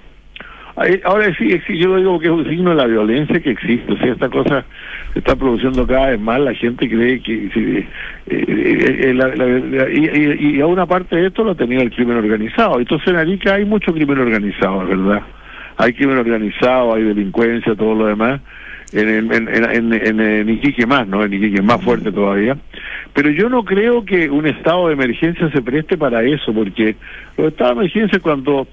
Ahora sí, sí, yo lo digo porque es un signo de la violencia que existe, o sea, esta cosa se está produciendo cada vez más, la gente cree que... Sí, eh, eh, la, la, la, y, y, y a una parte de esto lo ha tenido el crimen organizado, entonces en Arica hay mucho crimen organizado, ¿verdad? Hay crimen organizado, hay delincuencia, todo lo demás, en, en, en, en, en Iquique más, ¿no? En Iquique más fuerte todavía, pero yo no creo que un estado de emergencia se preste para eso, porque los estados de emergencia cuando...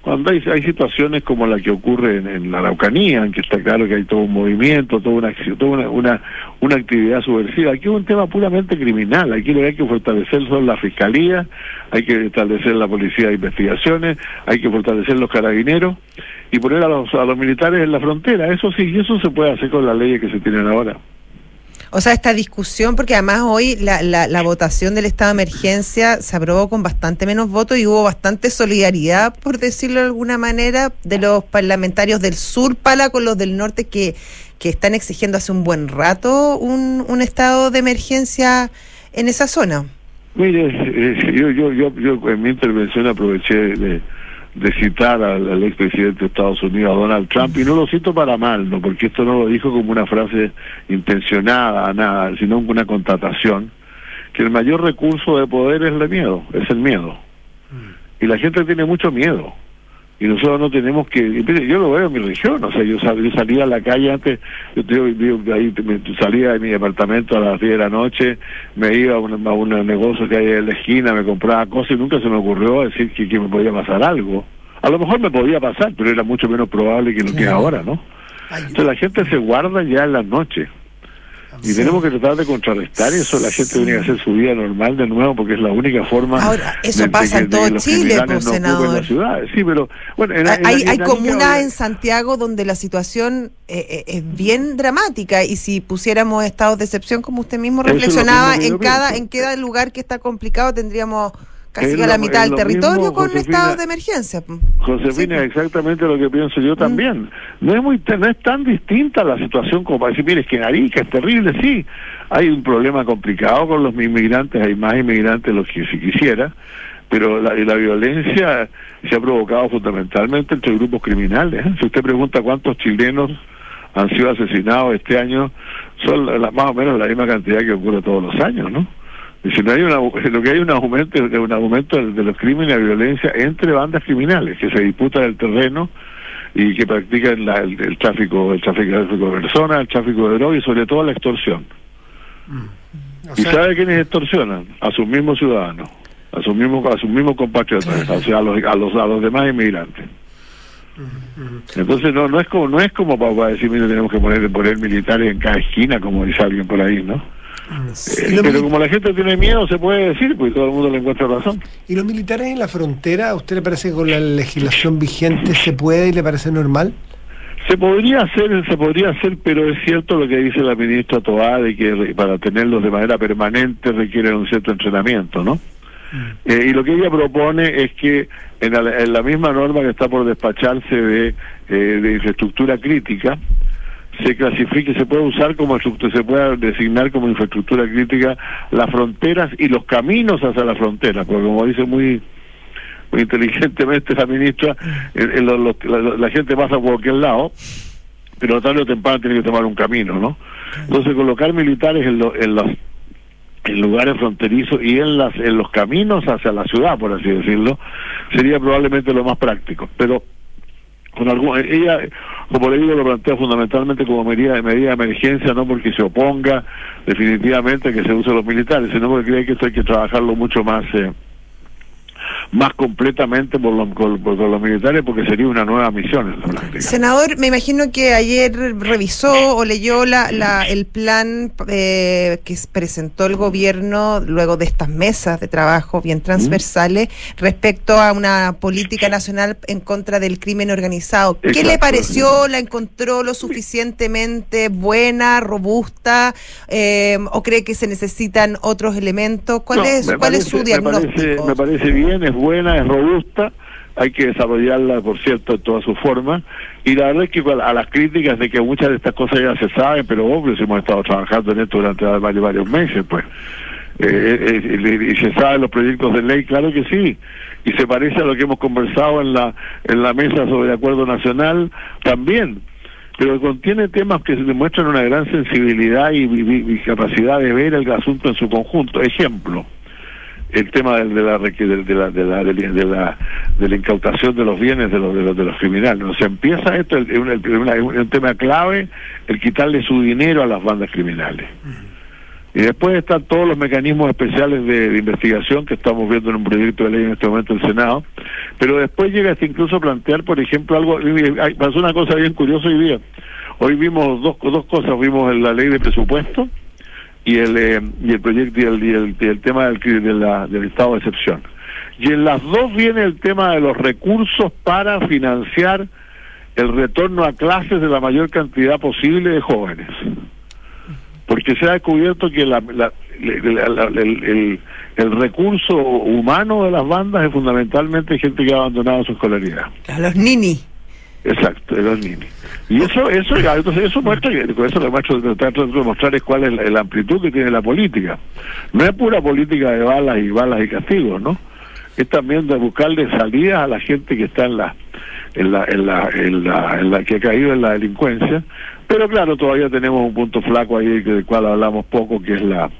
Cuando hay, hay situaciones como la que ocurre en, en la Araucanía, en que está claro que hay todo un movimiento, toda una toda una, una, una actividad subversiva, aquí es un tema puramente criminal, aquí lo que hay que fortalecer son la fiscalía, hay que establecer la policía de investigaciones, hay que fortalecer los carabineros y poner a los, a los militares en la frontera, eso sí, y eso se puede hacer con las leyes que se tienen ahora. O sea, esta discusión, porque además hoy la, la, la votación del estado de emergencia se aprobó con bastante menos votos y hubo bastante solidaridad, por decirlo de alguna manera, de los parlamentarios del sur para con los del norte que que están exigiendo hace un buen rato un, un estado de emergencia en esa zona. Mire, yo, yo, yo, yo en mi intervención aproveché de, de citar al, al expresidente de Estados Unidos, a Donald Trump, y no lo cito para mal, no, porque esto no lo dijo como una frase intencionada, nada, sino una constatación, que el mayor recurso de poder es el miedo, es el miedo. Y la gente tiene mucho miedo. Y nosotros no tenemos que... Yo lo veo en mi región, o sea, yo, sal, yo salía a la calle antes, yo, yo, yo ahí, me, salía de mi departamento a las diez de la noche, me iba a un, a un negocio que hay en la esquina, me compraba cosas y nunca se me ocurrió decir que, que me podía pasar algo. A lo mejor me podía pasar, pero era mucho menos probable que lo que es ahora, ¿no? Entonces la gente se guarda ya en las noches. Y sí. tenemos que tratar de contrarrestar eso, la gente sí. tiene que hacer su vida normal de nuevo, porque es la única forma. Ahora, eso de, pasa de, en de, todo de Chile, pues, no senador. Las ciudades. Sí, pero, bueno, en, hay en, en, hay en comunas ahora... en Santiago donde la situación eh, eh, es bien dramática, y si pusiéramos estados de excepción, como usted mismo reflexionaba, mismo en cada pienso. en cada lugar que está complicado tendríamos... casi es a la lo, mitad del territorio mismo, con estados de emergencia. Josefina, sí. exactamente lo que pienso yo también. Mm. No es muy no es tan distinta la situación como para decir, mire, es que en Arica es terrible, sí. Hay un problema complicado con los inmigrantes, hay más inmigrantes de los que si quisiera, pero la, la violencia se ha provocado fundamentalmente entre grupos criminales. ¿eh? Si usted pregunta cuántos chilenos han sido asesinados este año, son la, más o menos la misma cantidad que ocurre todos los años, ¿no? Si no hay una, lo que hay un aumento, un aumento de los crímenes y la violencia entre bandas criminales que se disputan el terreno y que practican la, el, el tráfico, el tráfico, el tráfico de personas, el tráfico de drogas y sobre todo la extorsión. Mm. O sea, ¿y sabe quiénes extorsionan? A sus mismos ciudadanos, a sus mismos, a sus mismos compatriotas, o sea, a los, a los, a los demás inmigrantes. Entonces no no es como no es como para decir, mire, tenemos que poner poner militares en cada esquina, como dice alguien por ahí, ¿no? Sí, eh, pero como la gente tiene miedo, se puede decir, pues todo el mundo le encuentra razón. ¿Y los militares en la frontera, a usted le parece que con la legislación vigente se puede y le parece normal? Se podría hacer, se podría hacer, pero es cierto lo que dice la ministra Tohá, de que para tenerlos de manera permanente requieren un cierto entrenamiento, ¿no? Mm. Eh, y lo que ella propone es que en la, en la misma norma que está por despacharse de, eh, de infraestructura crítica, se clasifique, se puede usar como, se puede designar como infraestructura crítica las fronteras y los caminos hacia la frontera, porque como dice muy, muy inteligentemente la ministra, el, el, los, la, la gente pasa por cualquier lado, pero tarde o temprano tiene que tomar un camino, ¿no? Entonces colocar militares en, lo, en los en lugares fronterizos y en las en los caminos hacia la ciudad, por así decirlo, sería probablemente lo más práctico, pero con algún, ella, como le digo, lo plantea fundamentalmente como medida, medida de emergencia, no porque se oponga definitivamente a que se usen los militares, sino porque cree que esto hay que trabajarlo mucho más eh, más completamente por los, por, por los militares, porque sería una nueva misión en la práctica. Senador, me imagino que ayer revisó o leyó la, la el plan eh, que presentó el gobierno luego de estas mesas de trabajo bien transversales ¿Mm? respecto a una política nacional en contra del crimen organizado. Exacto. ¿Qué le pareció? ¿La encontró lo suficientemente buena, robusta? Eh, ¿O cree que se necesitan otros elementos? ¿Cuál, no, es, cuál parece, es su diagnóstico? Me parece, me parece bien, es buena, es robusta, hay que desarrollarla, por cierto, en toda su forma, y la verdad es que a las críticas de que muchas de estas cosas ya se saben, pero obvio, si hemos estado trabajando en esto durante varios, varios meses, pues, eh, eh, eh, y se saben los proyectos de ley, claro que sí, y se parece a lo que hemos conversado en la, en la mesa sobre el acuerdo nacional también, pero contiene temas que demuestran una gran sensibilidad y, y, y capacidad de ver el asunto en su conjunto. Ejemplo, el tema de la de la de la de la, de la, de la incautación de los bienes de los de los, de los criminales. O sea, empieza esto es un, un tema clave, el quitarle su dinero a las bandas criminales. Uh-huh. Y después están todos los mecanismos especiales de, de investigación que estamos viendo en un proyecto de ley en este momento en el Senado, pero después llega hasta incluso plantear, por ejemplo, algo, hay, pasó una cosa bien curiosa hoy día. Hoy vimos dos dos cosas, vimos la ley de presupuesto y el eh, y el proyecto y el, y el, y el tema del, de la, del estado de excepción, y en las dos viene el tema de los recursos para financiar el retorno a clases de la mayor cantidad posible de jóvenes, porque se ha descubierto que la, la, la, la, la el, el, el recurso humano de las bandas es fundamentalmente gente que ha abandonado su escolaridad, a los ninis. Exacto, el Alnini. Y eso, eso, entonces eso muestra, con eso lo muestro, trato de mostrar es cuál es la, la amplitud que tiene la política. No es pura política de balas y balas y castigos, ¿no? Es también de buscarle salidas a la gente que está en la, en la, en la, en la, en la que ha caído en la delincuencia. Pero claro, todavía tenemos un punto flaco ahí del cual hablamos poco, que es la,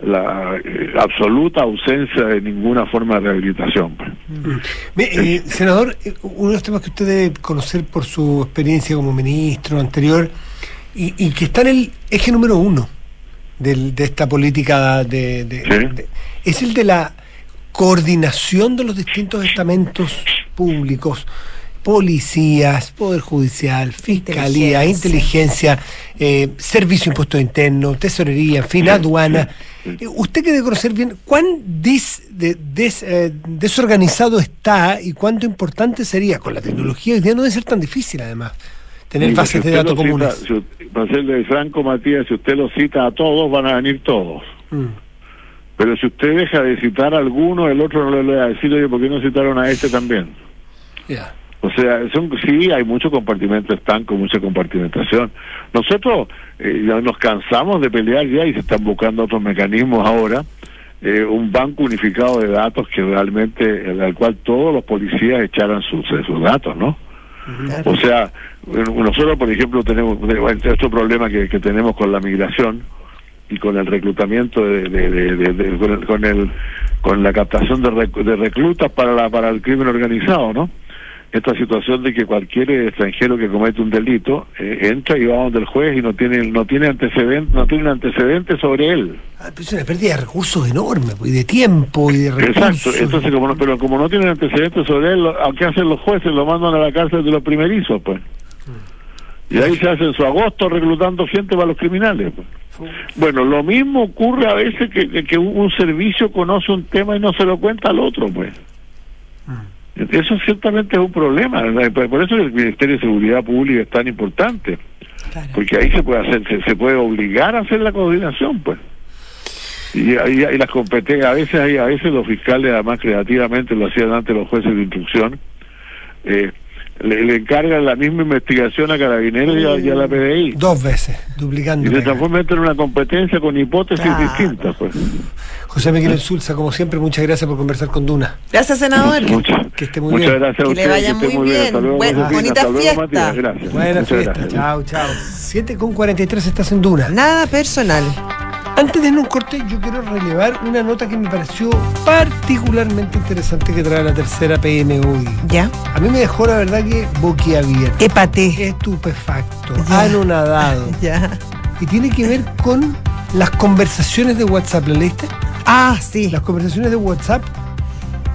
la eh, absoluta ausencia de ninguna forma de rehabilitación. Mm. Eh, senador, uno de los temas que usted debe conocer por su experiencia como ministro anterior y, y que está en el eje número uno del, de esta política de, de, ¿sí? de es el de la coordinación de los distintos estamentos públicos, policías, poder judicial, fiscalía, inteligencia, inteligencia eh, servicio de impuestos internos, tesorería, en fin, aduana. Eh, usted que debe conocer bien cuán dis, de, des, eh, desorganizado está y cuánto importante sería con la tecnología. Hoy día no debe ser tan difícil, además, tener sí, bases si de datos comunes. Cita, si, para serle franco, Matías, si usted lo cita a todos, van a venir todos. Mm. Pero si usted deja de citar a alguno, el otro no le va a decir, oye, ¿por qué no citaron a este también? Ya. Yeah. O sea, son, sí, hay mucho compartimento estanco, mucha compartimentación. Nosotros eh, ya nos cansamos de pelear ya y se están buscando otros mecanismos ahora. Eh, un banco unificado de datos que realmente, al cual todos los policías echaran sus, sus datos, ¿no? Claro. O sea, nosotros, por ejemplo, tenemos este problema que, que tenemos con la migración y con el reclutamiento de, de, de, de, de con, el, con el con la captación de, rec, de reclutas para la, para el crimen organizado, ¿no? Esta situación de que cualquier extranjero que comete un delito eh, entra y va donde el juez y no tiene no tiene antecedentes no tiene antecedente sobre él. Ah, pero es una pérdida de recursos enorme, y de tiempo y de recursos. Exacto. Entonces, como no, pero como no tienen antecedentes sobre él, ¿qué hacen los jueces? Lo mandan a la cárcel de los primerizos, pues. Y ahí se hacen su agosto reclutando gente para los criminales, pues. Bueno, lo mismo ocurre a veces que, que un servicio conoce un tema y no se lo cuenta al otro, pues. Eso ciertamente es un problema, ¿verdad? Por eso el Ministerio de Seguridad Pública es tan importante, claro, porque ahí se puede hacer, se, se puede obligar a hacer la coordinación, pues. Y, y, y las competencias, a veces hay, a veces los fiscales, además creativamente lo hacían antes los jueces de instrucción, eh, le, le encargan la misma investigación a Carabineros y a, y a la P D I. Dos veces, duplicando. Y se transforma en una competencia con hipótesis ah. distintas, pues. José Miguel Insulza, como siempre, muchas gracias por conversar con Duna. Gracias, senador. Muchas, que esté muy muchas bien. Gracias a usted, que le vaya que muy bien. bien. Buena, bonita fiesta. Buenas gracias. Buena fiesta. Gracias. Chao, chao. siete con cuarenta y tres estás en Duna. Nada personal. Antes de un corte, yo quiero relevar una nota que me pareció particularmente interesante que trae la tercera P M hoy. ¿Ya? A mí me dejó, la verdad, que boquiabierto. Épate. Estupefacto. Ya. Anonadado. Ya. Y tiene que ver con las conversaciones de WhatsApp. ¿La leíste? Ah, sí. Las conversaciones de WhatsApp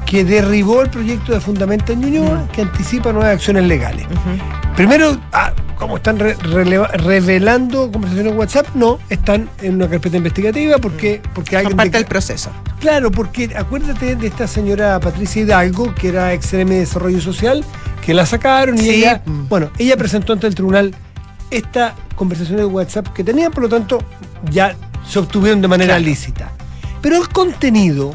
que derribó el proyecto de Fundamenta en Ñuñoa, que anticipa nuevas acciones legales. Uh-huh. Primero, ah, como están re- releva- revelando conversaciones de WhatsApp, no, están en una carpeta investigativa porque... porque hay parte del proceso. Claro, porque acuérdate de esta señora Patricia Hidalgo, que era ex S E R E M I de Desarrollo Social, que la sacaron y sí. ella... Bueno, ella presentó ante el tribunal esta conversación de WhatsApp que tenían, por lo tanto, ya se obtuvieron de manera claro. lícita. Pero el contenido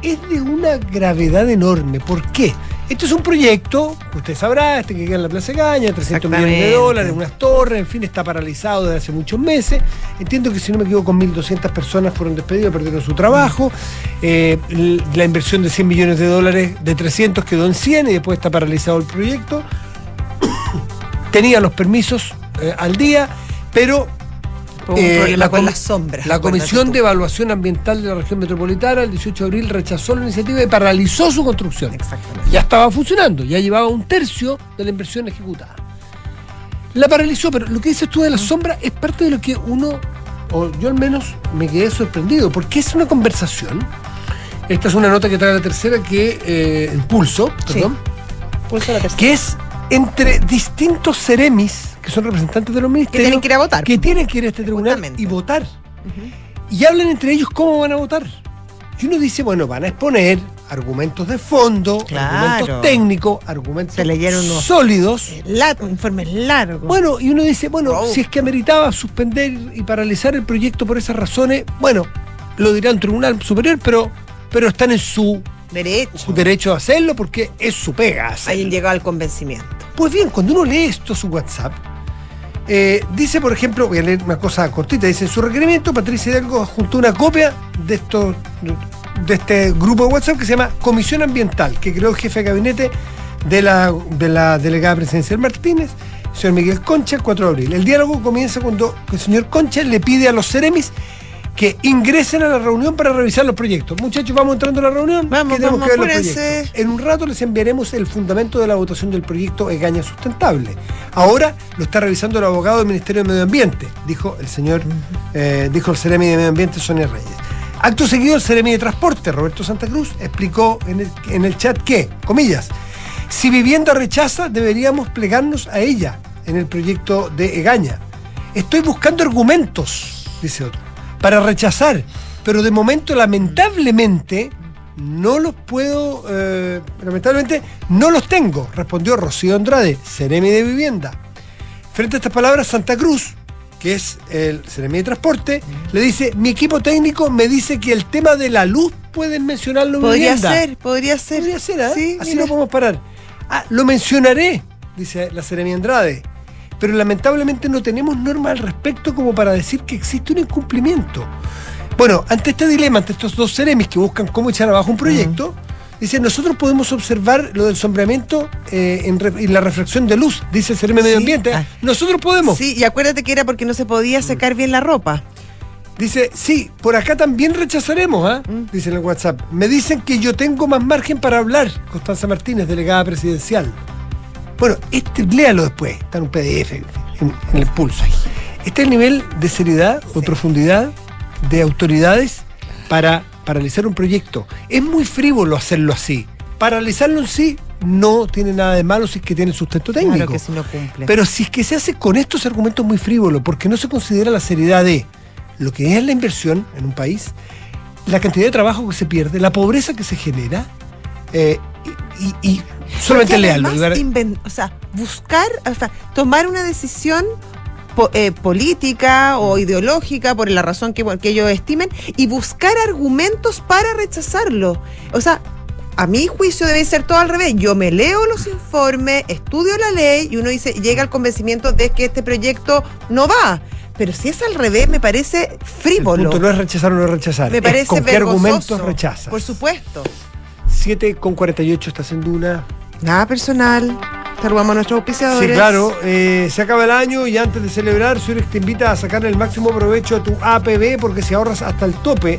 es de una gravedad enorme. ¿Por qué? Este es un proyecto, usted sabrá, este que queda en la Plaza Caña, trescientos millones de dólares, unas torres, en fin, está paralizado desde hace muchos meses. Entiendo que, si no me equivoco, mil doscientas personas fueron despedidas, perdieron su trabajo. Eh, la inversión de cien millones de dólares, de trescientos quedó en cien y después está paralizado el proyecto. Tenía los permisos eh, al día, pero... Eh, la, com- la, sombra, la Comisión de Evaluación Ambiental de la Región Metropolitana el dieciocho de abril rechazó la iniciativa y paralizó su construcción. Exactamente. Ya estaba funcionando, ya llevaba un tercio de la inversión ejecutada. La paralizó, pero lo que dices tú de la sombra es parte de lo que uno, o yo al menos, me quedé sorprendido, porque es una conversación. Esta es una nota que trae la tercera, que eh, el Pulso, perdón, sí. Pulso la tercera. Que es entre distintos seremis, que son representantes de los ministerios, que tienen que ir a votar, que tienen que ir a este tribunal y votar. Uh-huh. Y hablan entre ellos cómo van a votar. Y uno dice, bueno, van a exponer argumentos de fondo, claro, argumentos técnicos, argumentos Se leyeron unos sólidos. Largo, informes largos. Bueno, y uno dice, bueno, oh. si es que ameritaba suspender y paralizar el proyecto por esas razones, bueno, lo dirá un tribunal superior, pero, pero están en su derecho. Su derecho a hacerlo porque es su pega hacerlo. Ahí llegado al convencimiento. Pues bien, cuando uno lee esto, su WhatsApp, eh, dice, por ejemplo, voy a leer una cosa cortita, dice, en su requerimiento, Patricia Hidalgo juntó una copia de estos, de este grupo de WhatsApp que se llama Comisión Ambiental, que creó el jefe de gabinete de la, de la delegada presidencial Martínez, señor Miguel Concha, el cuatro de abril. El diálogo comienza cuando el señor Concha le pide a los seremis que ingresen a la reunión para revisar los proyectos. Muchachos, vamos entrando a la reunión. Vamos, vamos, que ver los proyectos. En un rato les enviaremos el fundamento de la votación del proyecto Egaña Sustentable. Ahora lo está revisando el abogado del Ministerio de Medio Ambiente, dijo el señor, eh, dijo el SEREMI de Medio Ambiente, Sonia Reyes. Acto seguido, el SEREMI de Transporte, Roberto Santa Cruz, explicó en el, en el chat que, comillas, si Vivienda rechaza, deberíamos plegarnos a ella en el proyecto de Egaña. Estoy buscando argumentos, dice otro, para rechazar, pero de momento lamentablemente no los puedo, eh, lamentablemente no los tengo, respondió Rocío Andrade, SEREMI de Vivienda. Frente a estas palabras, Santa Cruz, que es el SEREMI de Transporte, le dice, mi equipo técnico me dice que el tema de la luz pueden mencionarlo en podría Vivienda. Ser, podría ser, podría ser, ¿eh? Sí, así mira, no podemos parar. Ah, lo mencionaré, dice la SEREMI Andrade, pero lamentablemente no tenemos norma al respecto como para decir que existe un incumplimiento. Bueno, ante este dilema, ante estos dos seremis que buscan cómo echar abajo un proyecto, uh-huh, dice, nosotros podemos observar lo del sombreamiento eh, en, en la reflexión de luz, dice el SEREMI, sí, Medio Ambiente. ¿Eh? Nosotros podemos. Sí, y acuérdate que era porque no se podía secar uh-huh bien la ropa. Dice, sí, por acá también rechazaremos, ¿eh? Mm. Dice en el WhatsApp. Me dicen que yo tengo más margen para hablar, Constanza Martínez, delegada presidencial. Bueno, este, léalo después, está en un P D F, en, en el pulso ahí. Este es el nivel de seriedad o sí, profundidad de autoridades para paralizar un proyecto. Es muy frívolo hacerlo así. Paralizarlo en sí no tiene nada de malo si es que tiene sustento técnico. Claro que sí, no cumple. Pero si es que se hace con estos argumentos muy frívolos, porque no se considera la seriedad de lo que es la inversión en un país, la cantidad de trabajo que se pierde, la pobreza que se genera, eh, y, y, y solamente leerlo. O sea, buscar, o sea, tomar una decisión po eh, política o ideológica, por la razón que, que ellos estimen, y buscar argumentos para rechazarlo. O sea, a mi juicio debe ser todo al revés. Yo me leo los informes, estudio la ley, y uno dice, llega al convencimiento de que este proyecto no va. Pero si es al revés, me parece frívolo. El punto no es rechazar o no rechazar. Me parece vergonzoso. ¿Con qué argumentos rechazas? Por supuesto. siete con cuarenta y ocho, estás en Duna. Nada personal. Saludamos a nuestros auspiciadores. Sí, claro. Eh, se acaba el año y antes de celebrar, Zurich te invita a sacarle el máximo provecho a tu A P B, porque si ahorras hasta el tope